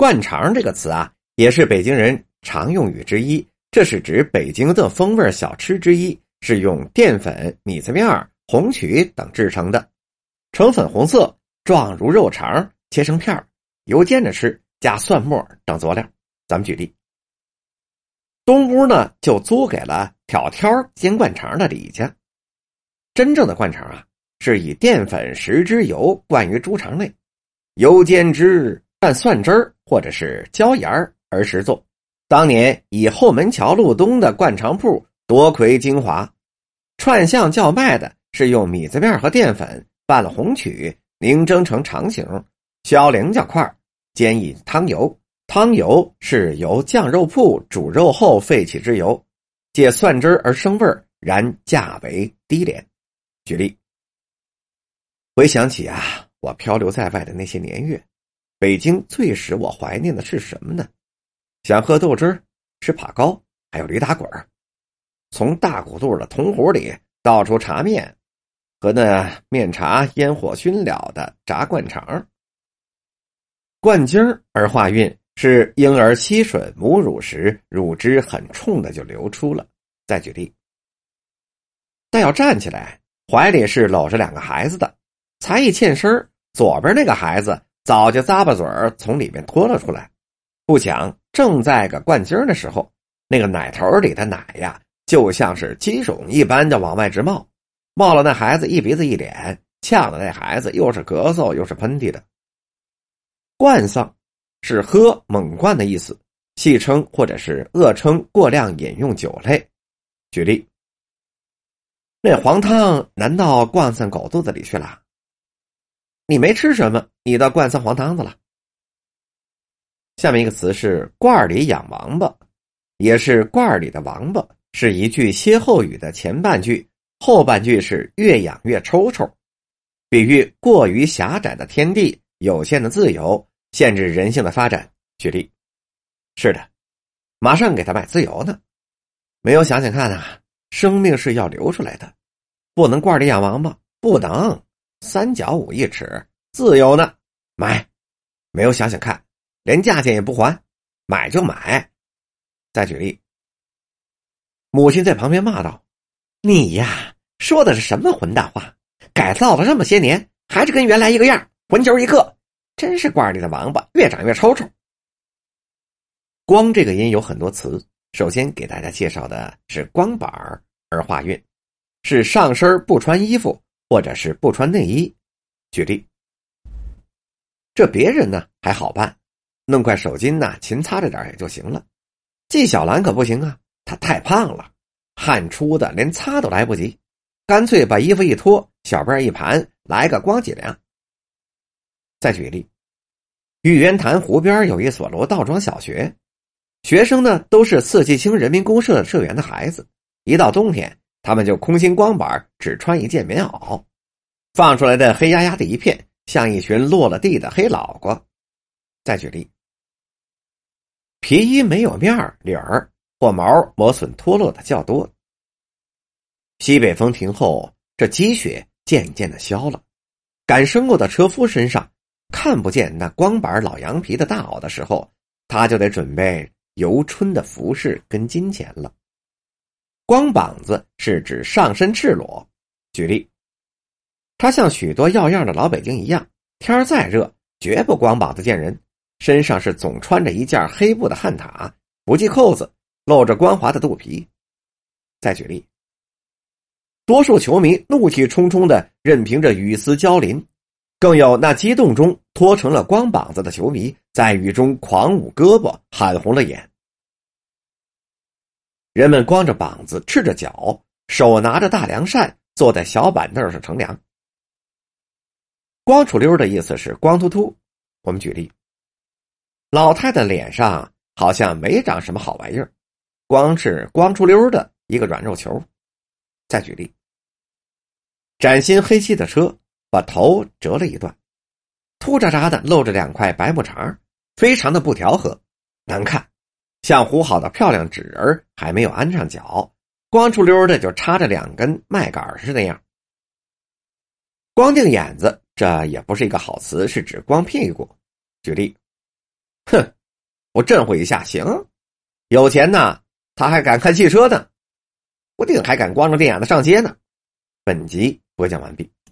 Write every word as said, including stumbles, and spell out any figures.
灌肠这个词啊，也是北京人常用语之一，这是指北京的风味小吃之一，是用淀粉、米子面、红曲等制成的，成粉红色，状如肉肠，切成片，油煎着吃，加蒜末等佐料。咱们举例，东屋呢就租给了挑挑煎灌肠的李家。真正的灌肠啊，是以淀粉、食之油灌于猪肠内，油煎之，拌蒜汁儿或者是椒盐而食作。当年以后门桥路东的灌肠铺夺魁精华，串巷叫卖的是用米子面和淀粉拌了红曲，凝蒸成肠形，削菱角块，煎以汤油。汤油是由酱肉铺煮肉后废弃之油，借蒜汁而生味儿，然价为低廉。举例，回想起啊，我漂流在外的那些年月，北京最使我怀念的是什么呢？想喝豆汁，吃粑糕，还有驴打滚，从大骨肚的铜壶里倒出茶面，和那面茶烟火熏了的炸灌肠。灌精而化韵，是婴儿吸吮母乳时乳汁很冲的就流出了。再举例，但要站起来，怀里是搂着两个孩子的，才一欠身，左边那个孩子早就咂巴嘴儿从里面拖了出来，不想正在个灌精的时候，那个奶头里的奶呀，就像是鸡种一般的往外直冒，冒了那孩子一鼻子一脸，呛了那孩子又是咳嗽又是喷嚏的。灌丧是喝猛灌的意思，戏称或者是恶称过量饮用酒类。举例，那黄汤难道灌上狗肚子里去了？你没吃什么，你倒灌上黄汤子了。下面一个词是罐里养王八，也是罐里的王八，是一句歇后语的前半句，后半句是越养越抽抽，比喻过于狭窄的天地，有限的自由，限制人性的发展。举例，是的，马上给他买自由呢，没有想想看啊，生命是要流出来的，不能罐里养王八，不能三角五一尺，自由呢，买，没有想想看，连价钱也不还，买就买。再举例，母亲在旁边骂道，你呀，说的是什么混蛋话，改造了这么些年，还是跟原来一个样，混球一个，真是罐里的王八越长越抽抽。光这个音有很多词，首先给大家介绍的是光板而化韵，是上身不穿衣服或者是不穿内衣。举例，这别人呢还好办，弄块手巾呢勤擦着点也就行了，纪晓岚可不行啊，他太胖了，汗出的连擦都来不及，干脆把衣服一脱，小便一盘，来个光脊梁。再举例，玉渊潭湖边有一所罗道庄小学，学生呢都是四季青人民公社社员的孩子，一到冬天他们就空心光板，只穿一件棉袄，放出来的黑压压的一片，像一群落了地的黑老瓜。再举例，皮衣没有面儿、领儿或毛磨损脱落的较多。西北风停后，这积雪渐渐的消了，赶牲口的车夫身上看不见那光板老羊皮的大袄的时候，他就得准备游春的服饰跟金钱了。光膀子是指上身赤裸。举例，他像许多要样的老北京一样，天再热绝不光膀子见人，身上是总穿着一件黑布的汗塔，不系扣子，露着光滑的肚皮。再举例，多数球迷怒气冲冲的任凭着雨丝浇淋，更有那激动中脱成了光膀子的球迷在雨中狂舞胳膊，喊红了眼。人们光着膀子，赤着脚，手拿着大凉扇，坐在小板凳上乘凉。光楚溜的意思是光秃秃。我们举例，老太太脸上好像没长什么好玩意儿，光是光楚溜的一个软肉球。再举例，崭新黑漆的车把头折了一段，秃渣渣的露着两块白木肠，非常的不调和，难看，像糊好的漂亮纸人还没有安上脚，光出溜的就插着两根麦秆似那样。光腚眼子这也不是一个好词，是指光屁股。举例，哼，我震唬一下行，有钱呢，他还敢看汽车呢，不定还敢光着腚眼子上街呢。本集播讲完毕。